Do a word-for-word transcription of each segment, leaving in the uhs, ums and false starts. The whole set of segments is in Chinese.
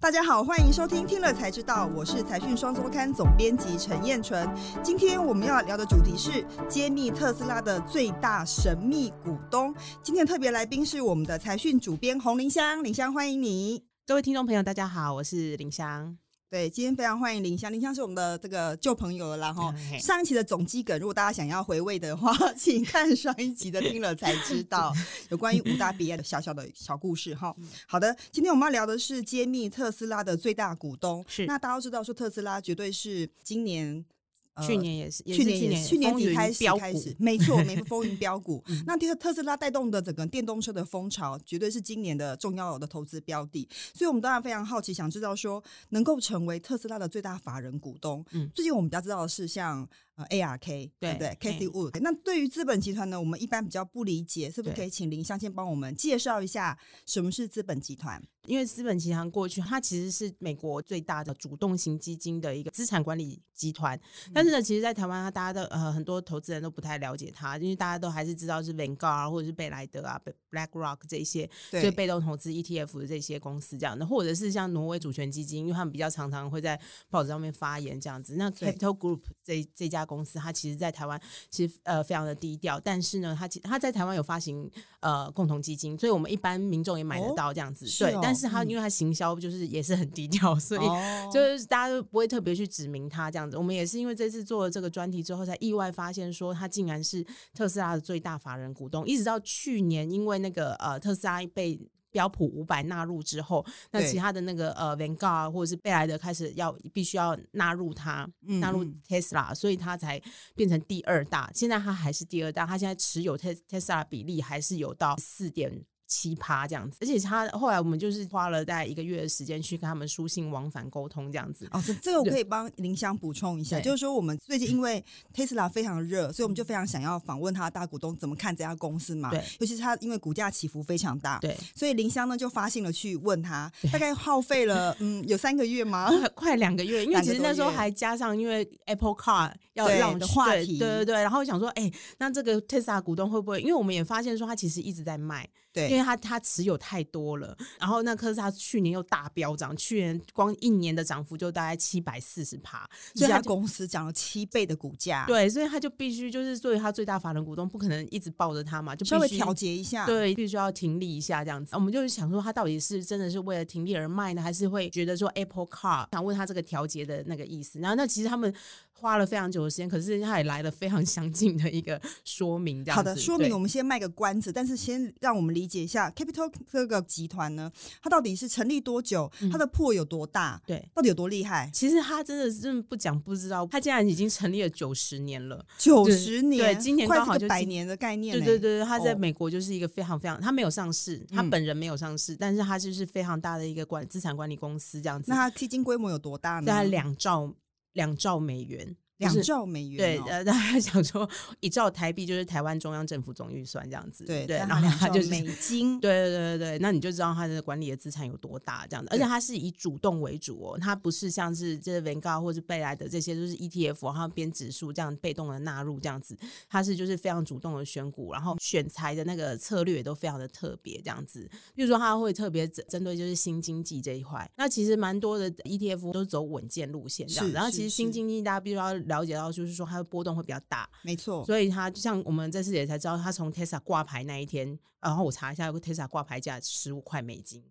大家好，欢迎收听《听了才知道》，我是财讯双周刊总编辑陈燕纯。今天我们要聊的主题是揭秘特斯拉的最大神秘股东。今天的特别来宾是我们的财讯主编洪林香，林香欢迎你。各位听众朋友，大家好，我是林香。对，今天非常欢迎林香，林香是我们的这个旧朋友了啦哈。上一期的总机梗，如果大家想要回味的话，请看上一集的听了才知道，有关于五大比亚的小小的小故事哈。好的，今天我们要聊的是揭秘特斯拉的最大股东。是，那大家都知道说特斯拉绝对是今年。去年也是，也是去年也是去年底开始开始，没错，没风云标股。那特斯拉带动的整个电动车的风潮，绝对是今年的重要的投资标的。所以我们当然非常好奇，想知道说能够成为特斯拉的最大法人股东。嗯、最近我们比较知道的是像、呃、A R K， 对, 对不对 ？Kathy Wood、欸。那对于资本集团呢，我们一般比较不理解，是不是可以请林香先帮我们介绍一下什么是资本集团？因为资本集团过去它其实是美国最大的主动型基金的一个资产管理集团，但是呢其实在台湾大家的、呃、很多投资人都不太了解它，因为大家都还是知道是 Vanguard 或者是贝莱德啊 BlackRock 这些就被动投资 E T F 的这些公司这样的，或者是像挪威主权基金，因为他们比较常常会在报纸上面发言这样子。那 Capital Group 这, 这家公司它其实在台湾其实、呃、非常的低调，但是呢 它, 它在台湾有发行、呃、共同基金，所以我们一般民众也买得到这样子、哦、对、哦、但是但是他因为他行销就是也是很低调，所以就是大家都不会特别去指明他这样子。我们也是因为这次做了这个专题之后才意外发现说他竟然是特斯拉的最大法人股东，一直到去年因为那个、呃、特斯拉被标普五百纳入之后，那其他的那个呃 Vanguard 或者是贝莱德开始要必须要纳入它，纳入 Tesla， 所以它才变成第二大。现在它还是第二大，它现在持有 Tesla 比例还是有到四点奇葩这样子，而且他后来我们就是花了大概一个月的时间去跟他们书信往返沟通这样子。哦，这个我可以帮林香补充一下，就是说我们最近因为 Tesla 非常热，所以我们就非常想要访问他的大股东怎么看这家公司嘛。对，尤其是他因为股价起伏非常大，对，所以林香呢就发信了去问他，大概耗费了嗯有三个月吗？快两个月，因为其实那时候还加上因为 Apple Car 要launch的话题，对对对，然后想说，哎、欸，那这个 Tesla 股东会不会？因为我们也发现说他其实一直在卖，对。因为 他, 他持有太多了，然后那特斯拉去年又大飙涨，去年光一年的涨幅就大概七百四十趴，这家公司涨了七倍的股价，对，所以他就必须就是作为他最大法人股东不可能一直抱着他嘛，就必须稍微调节一下，对，必须要停利一下这样子。我们就想说他到底是真的是为了停利而卖呢，还是会觉得说 Apple Car 想问他这个调节的那个意思。然后那其实他们花了非常久的时间，可是他也来了非常详尽的一个说明这样子。好的，说明我们先卖个关子，但是先让我们理解一下 Capital 这个集团呢，它到底是成立多久，它的破有多大、嗯、对，到底有多厉害。其实它真的是不讲不知道，它竟然已经成立了九十年了，九十年，对，今年刚好就快是个百年的概念、欸、对对对，它在美国就是一个非常非常，它没有上市，它本人没有上市、嗯、但是它就是非常大的一个管资产管理公司这样子。那它基金规模有多大呢？大概两兆两兆美元，两兆美元、哦、对，大家想说一兆台币就是台湾中央政府总预算这样子，对对，然后它就是美金，对对对对，那你就知道它的管理的资产有多大这样子。而且它是以主动为主哦，它不是像是这 Vanguard 或是贝莱德这些就是 E T F 然后编指数这样被动的纳入这样子，它是就是非常主动的选股，然后选材的那个策略都非常的特别这样子。比如说它会特别针对就是新经济这一块，那其实蛮多的 E T F 都走稳健路线这样子，然后其实新经济大家必须要了解到就是说它的波动会比较大，没错，所以它就像我们这次也才知道它从 Tesla 挂牌那一天，然后我查一下 Tesla 挂牌价十五块美金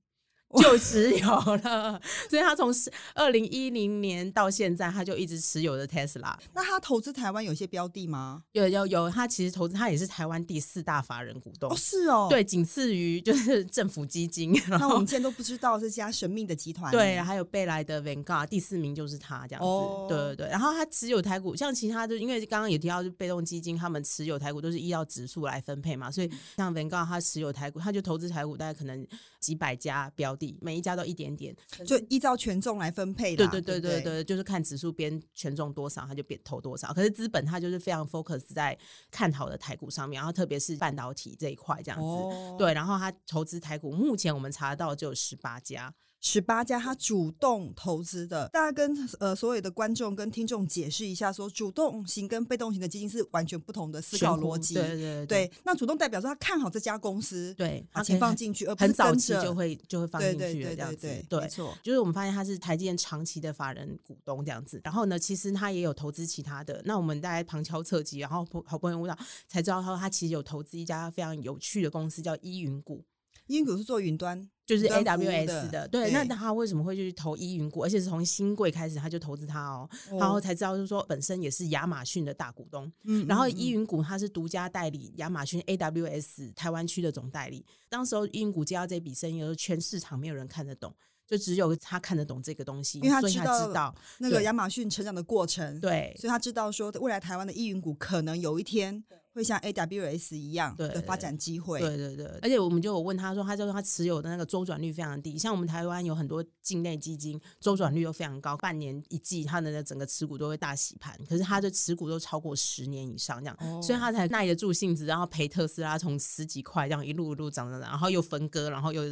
就持有了，所以他从二零一零年到现在他就一直持有的 Tesla。 那他投资台湾有些标的吗？有有有，他其实投资他也是台湾第四大法人股东。哦，是哦，对，仅次于就是政府基金。那我们现在都不知道这家神秘的集团。对，还有贝莱德 Vanguard 第四名就是他这样子、哦、对对对。然后他持有台股，像其他就因为刚刚也提到就被动基金他们持有台股都是依照指数来分配嘛，所以像 Vanguard 他持有台股，他就投资台股大概可能几百家标的，每一家都一点点，就依照权重来分配啦。对对对对 对, 对，就是看指数边权重多少，他就边投多少。可是资本他就是非常 focus 在看好的台股上面，然后特别是半导体这一块这样子。哦、对，然后他投资台股，目前我们查到就有十八家。十八家他主动投资的。大家跟呃所有的观众跟听众解释一下说，主动型跟被动型的基金是完全不同的思考逻辑。对对 对, 对, 对，那主动代表说他看好这家公司，对，把钱放进去，而不是跟着很早期就会就会放进去了，对对对对对对，这样子。对，对没错，就是我们发现他是台积电长期的法人股东这样子。然后呢，其实他也有投资其他的。那我们大概旁敲侧击，然后好朋友问到才知道，他其实有投资一家非常有趣的公司，叫依云股。依云股是做云端。就是 A W S 的，对，那他为什么会去投依云股，而且是从新贵开始他就投资他哦，哦然后才知道就是说本身也是亚马逊的大股东，嗯，然后依云股他是独家代理亚马逊 A W S 台湾区的总代理。当时候依云股接到这笔生意的时候，全市场没有人看得懂，就只有他看得懂这个东西，因为他知 道, 他知道那个亚马逊成长的过程，对，所以他知道说未来台湾的依云股可能有一天会像 A W S 一样的发展机会。对对 对, 对，而且我们就有问他说，他就他持有的那个周转率非常低，像我们台湾有很多境内基金周转率又非常高，半年一季他的整个持股都会大洗盘，可是他的持股都超过十年以上这样，哦，所以他才耐得住性子，然后陪特斯拉从十几块这样一路一路涨涨涨，然后又分割，然后又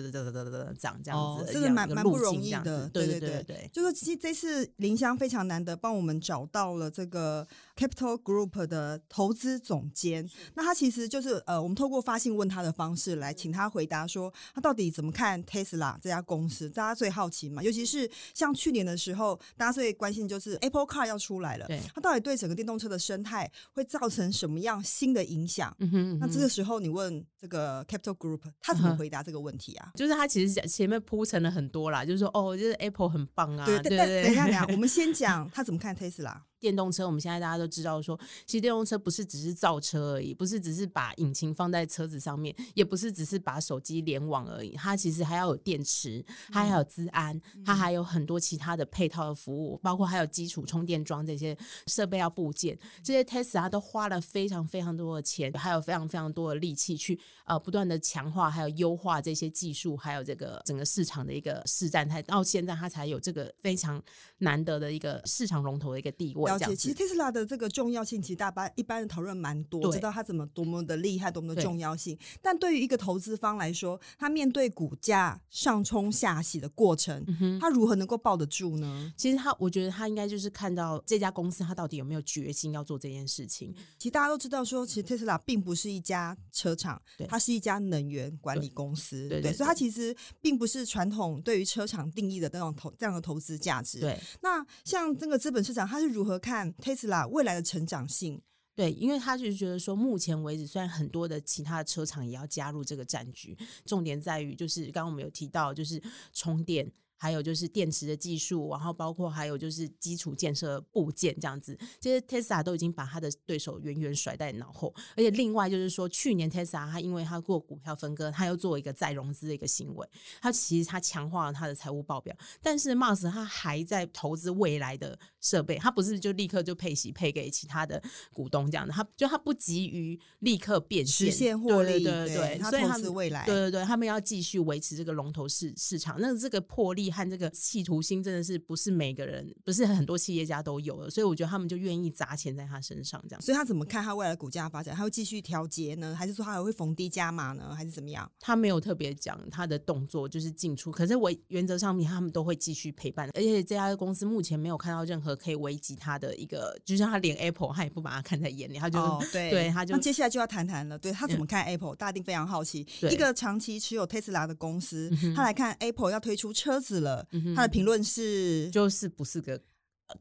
涨这样子，真的蛮不容易的。对对 对, 对, 对, 对，就是其实这次林襄非常难得帮我们找到了这个 Capital Group 的投资总监。那他其实就是呃，我们透过发信问他的方式来请他回答说他到底怎么看 Tesla 这家公司。大家最好奇嘛，尤其是像去年的时候，大家最关心就是 Apple Car 要出来了，他到底对整个电动车的生态会造成什么样新的影响，嗯哼嗯哼。那这个时候你问这个 Capital Group 他怎么回答这个问题啊？就是他其实前面铺陈了很多啦，就是说哦，就是 Apple 很棒啊。对，对对对，等一下等一下我们先讲他怎么看 Tesla 电动车。我们现在大家都知道说，其实电动车不是只是造车而已，不是只是把引擎放在车子上面，也不是只是把手机联网而已，它其实还要有电池，它还有资安，它还有很多其他的配套的服务，包括还有基础充电桩，这些设备要部件，这些 Tesla 都花了非常非常多的钱，还有非常非常多的力气去、呃、不断的强化还有优化这些技术，还有这个整个市场的一个市占，到现在它才有这个非常难得的一个市场龙头的一个地位。了解，其实 Tesla 的这个重要性其实大家一般人讨论蛮多，知道它怎么多么的厉害，多么的重要性。但对于一个投资方来说，他面对股价上冲下洗的过程，嗯，他如何能够抱得住呢？其实他，我觉得他应该就是看到这家公司他到底有没有决心要做这件事情。其实大家都知道说，其实 Tesla 并不是一家车厂，它是一家能源管理公司， 对, 对, 对, 对, 对，所以它其实并不是传统对于车厂定义的那种投这样的投资价值。对，那像这个资本市场，它是如何看 Tesla 未来的成长性？对，因为他就觉得说目前为止虽然很多的其他的车厂也要加入这个战局，重点在于就是刚刚我们有提到就是充电，还有就是电池的技术，然后包括还有就是基础建设部件这样子，这些 Tesla 都已经把他的对手远远甩在脑后。而且另外就是说，去年 Tesla 他因为他做股票分割，他又做一个再融资的一个行为，他其实他强化了他的财务报表，但是 Musk 他还在投资未来的设备，他不是就立刻就配息配给其他的股东这样的，他就他不急于立刻变现实现获利，对对 对, 对, 对，他投资未来，对对对，他们要继续维持这个龙头 市, 市场，那这个魄力和这个企图心真的是不是每个人，不是很多企业家都有的，所以我觉得他们就愿意砸钱在他身上这样。所以他怎么看他未来的股价发展？他会继续调节呢，还是说他还会逢低加码呢，还是怎么样？他没有特别讲他的动作就是进出，可是我原则上面他们都会继续陪伴，而且这家公司目前没有看到任何可以危及他的一个，就像他连 Apple 他也不把他看在眼里，他就、哦、对, 对他就那接下来就要谈谈了，对他怎么看 Apple、嗯、大家一定非常好奇，一个长期持有 Tesla 的公司、嗯、他来看 Apple 要推出车子了，嗯、他的评论是就是不是个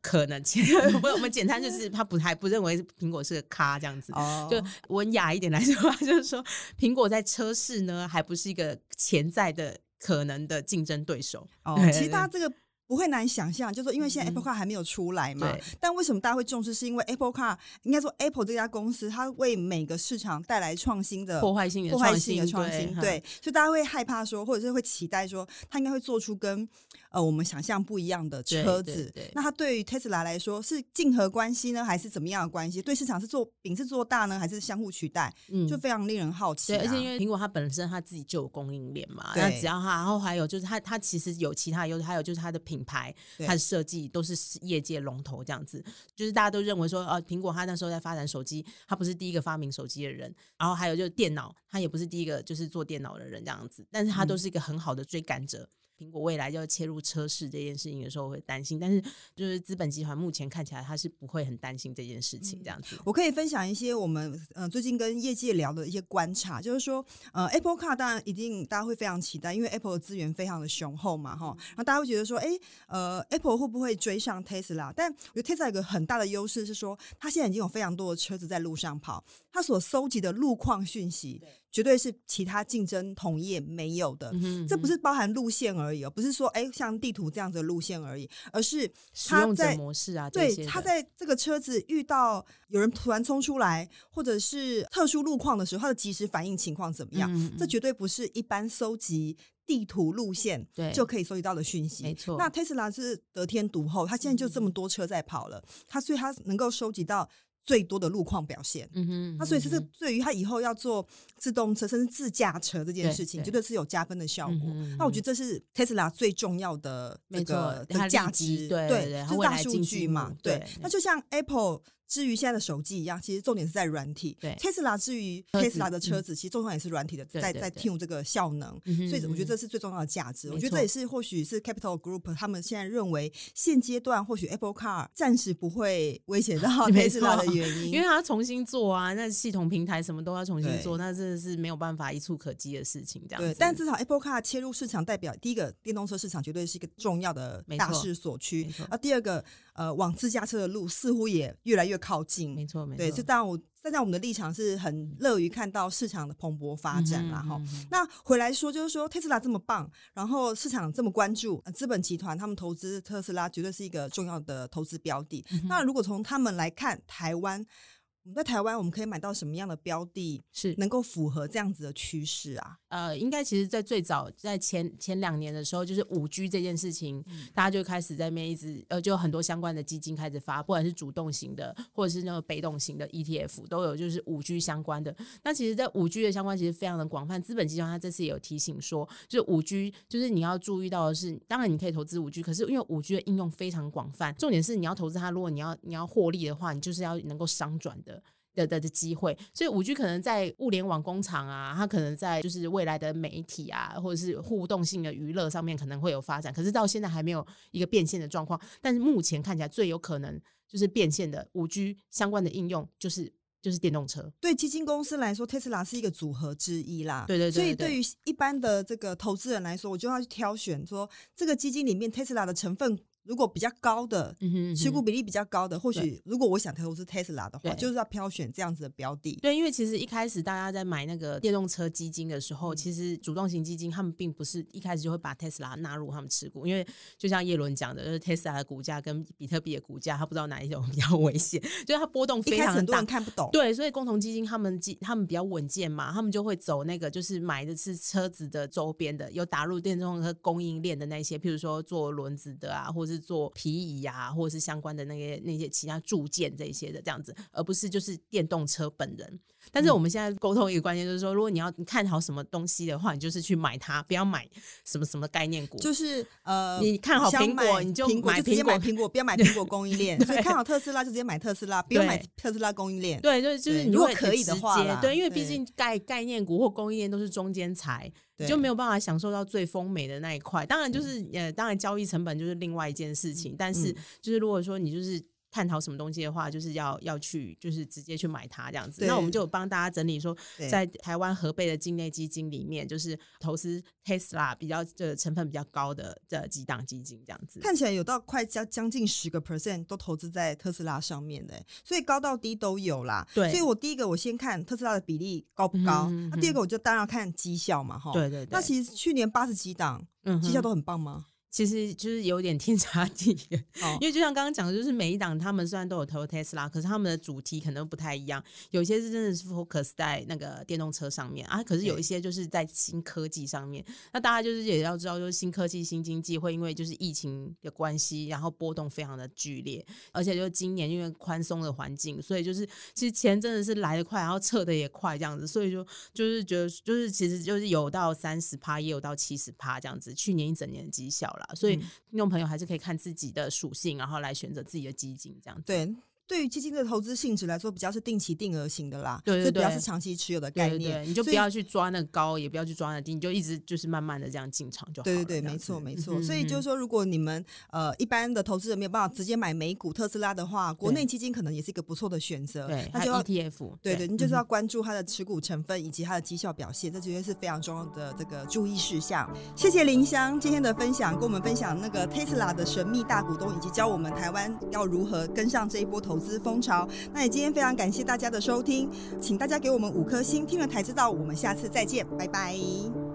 可能我们简单就是他不还不认为苹果是个咖这样子、oh. 就文雅一点来说，就是说苹果在车市呢还不是一个潜在的可能的竞争对手、oh. 对对对，其实他这个不会难想象，就是说因为现在 Apple Car 还没有出来嘛、嗯、但为什么大家会重视，是因为 Apple Car 应该说 Apple 这家公司它为每个市场带来创新的破坏性的创 新, 的创新 对, 对，所以大家会害怕说，或者是会期待说它应该会做出跟、呃、我们想象不一样的车子，对对对，那它对于 Tesla 来说是竞合关系呢，还是怎么样的关系？对市场是做饼是做大呢，还是相互取代、嗯、就非常令人好奇、啊、对，而且因为苹果它本身它自己就有供应链嘛，那只要它，然后还有就是它它其实有其他优势，还有就是它的品品牌它的设计都是业界龙头这样子，就是大家都认为说呃，苹果它那时候在发展手机，它不是第一个发明手机的人，然后还有就是电脑它也不是第一个就是做电脑的人这样子，但是它都是一个很好的追赶者、嗯，苹果未来要切入车市这件事情的时候会担心，但是就是资本集团目前看起来他是不会很担心这件事情这样子。嗯，我可以分享一些我们、呃、最近跟业界聊的一些观察，就是说、呃、Apple Car 当然一定大家会非常期待，因为 Apple 的资源非常的雄厚嘛，然后大家会觉得说、欸呃、Apple 会不会追上 Tesla， 但我觉得 Tesla 有一个很大的优势是说它现在已经有非常多的车子在路上跑，它所搜集的路况讯息绝对是其他竞争同业没有的。嗯哼嗯哼，这不是包含路线而已，哦，不是说哎像地图这样子的路线而已，而是使用者模式啊，对，他在这个车子遇到有人突然冲出来或者是特殊路况的时候，他的即时反应情况怎么样。嗯嗯，这绝对不是一般搜集地图路线就可以收集到的讯息，没错。那 Tesla 是得天独厚，他现在就这么多车在跑了，他所以他能够收集到最多的路况表现。嗯哼，那所以这是对于他以后要做自动车甚至自驾车这件事情绝对是有加分的效果。嗯，那我觉得这是 Tesla 最重要的这个的价值，对对对，就是大数据嘛。 对， 对，那就像 Apple 至于现在的手机一样，其实重点是在软体，对 Tesla 至于 Tesla 的车子，嗯，其实重点也是软体的，对对对，在 tune 这个效能。嗯，所以我觉得这是最重要的价值。我觉得这也是或许是 Capital Group 他们现在认为现阶段或许 Apple Car 暂时不会威胁到 Tesla 的原因，因为它重新做啊，那系统平台什么都要重新做，那真的是没有办法一触可及的事情这样子。对，但至少 Apple Car 切入市场代表第一个电动车市场绝对是一个重要的大势所趋，而第二个呃，往自驾车的路似乎也越来越靠近，没错，没错。对，就当我站在我们的立场是很乐于看到市场的蓬勃发展啦。嗯嗯，那回来说就是说 Tesla 这么棒，然后市场这么关注，资本集团他们投资特斯拉绝对是一个重要的投资标的。嗯，那如果从他们来看台湾，我们在台湾我们可以买到什么样的标的是能够符合这样子的趋势啊？呃，应该其实在最早在前前两年的时候，就是 五 G 这件事情，嗯，大家就开始在那边一直呃，就有很多相关的基金开始发，不管是主动型的或者是那个被动型的 E T F 都有，就是 五 G 相关的。那其实在 五 G 的相关其实非常的广泛，资本集团他这次也有提醒说，就是 五 G 就是你要注意到的是，当然你可以投资 五 G， 可是因为 五 G 的应用非常广泛，重点是你要投资它，如果你要你要获利的话，你就是要能够商转的的的的机会，所以 五 G 可能在物联网工厂啊，它可能在就是未来的媒体啊，或者是互动性的娱乐上面可能会有发展，可是到现在还没有一个变现的状况。但是目前看起来最有可能就是变现的 五 G 相关的应用，就是就是电动车。对基金公司来说 Tesla 是一个组合之一啦，对对 对， 对， 对。所以对于一般的这个投资人来说，我就要去挑选说这个基金里面 Tesla 的成分如果比较高的，嗯哼嗯哼，持股比例比较高的，或许如果我想投资 Tesla 的话，就是要挑选这样子的标的。对，因为其实一开始大家在买那个电动车基金的时候，嗯，其实主动型基金他们并不是一开始就会把 Tesla 纳入他们持股，因为就像叶伦讲的，就是 Tesla 的股价跟比特币的股价，他不知道哪一种比较危险，就是它波动非常大，一开始很多人看不懂。对，所以共同基金他们他们比较稳健嘛，他们就会走那个就是买的是车子的周边的，有打入电动车供应链的那些，譬如说做轮子的啊，或者是做皮椅啊，或者是相关的那些那些其他铸件这些的这样子，而不是就是电动车本人。但是我们现在沟通一个关键就是说，如果你要你看好什么东西的话，你就是去买它，不要买什么什么概念股。就是呃，你看好苹果，你就买苹果，就直接买苹果，不要买苹果供应链。所以看好特斯拉就直接买特斯拉，不要买特斯拉供应链。对，就是就是如果可以的话，对，因为毕竟概概念股或供应链都是中间材。你就没有办法享受到最丰美的那一块。当然就是、嗯、呃，当然交易成本就是另外一件事情，但是就是如果说你就是探讨什么东西的话，就是要要去就是直接去买它这样子。那我们就有帮大家整理说，在台湾合贝的境内基金里面，就是投资 Tesla 比较的成分比较高的这几档基金这样子。看起来有到快将近 百分之十 都投资在特斯拉上面的，所以高到低都有啦。对，所以我第一个我先看特斯拉的比例高不高，嗯哼嗯哼，那第二个我就当然要看绩效嘛。对对对。那其实去年八十几档绩效都很棒吗？其实就是有点天差地远，哦，因为就像刚刚讲的，就是每一档他们虽然都有投 Tesla， 可是他们的主题可能不太一样，有些是真的是 focus 在那个电动车上面啊，可是有一些就是在新科技上面。那大家就是也要知道，就是新科技、新经济会因为就是疫情的关系，然后波动非常的剧烈，而且就今年因为宽松的环境，所以就是其实钱真的是来得快，然后撤得也快这样子，所以就就是觉得就是其实就是有到 百分之三十 也有到 百分之七十 这样子，去年一整年的绩效啦。所以听众朋友还是可以看自己的属性，然后来选择自己的基金这样子。对，对于基金的投资性质来说比较是定期定额型的啦，对对对，就比较是长期持有的概念，对对对，你就不要去抓那高也不要去抓那低，你就一直就是慢慢的这样进场就好了，对对对，没错没错。嗯嗯，所以就是说如果你们呃一般的投资人没有办法直接买美股特斯拉的话，国内基金可能也是一个不错的选择，对，它 E T F， 对 对, 对，你就是要关注它的持股成分以及它的绩效表现，这绝对是非常重要的这个注意事项。谢谢林襄今天的分享，跟我们分享那个 Tesla 的神秘大股东，以及教我们台湾要如何跟上这一波投资风潮。那也今天非常感谢大家的收听，请大家给我们五颗星，听了才知道，我们下次再见，拜拜。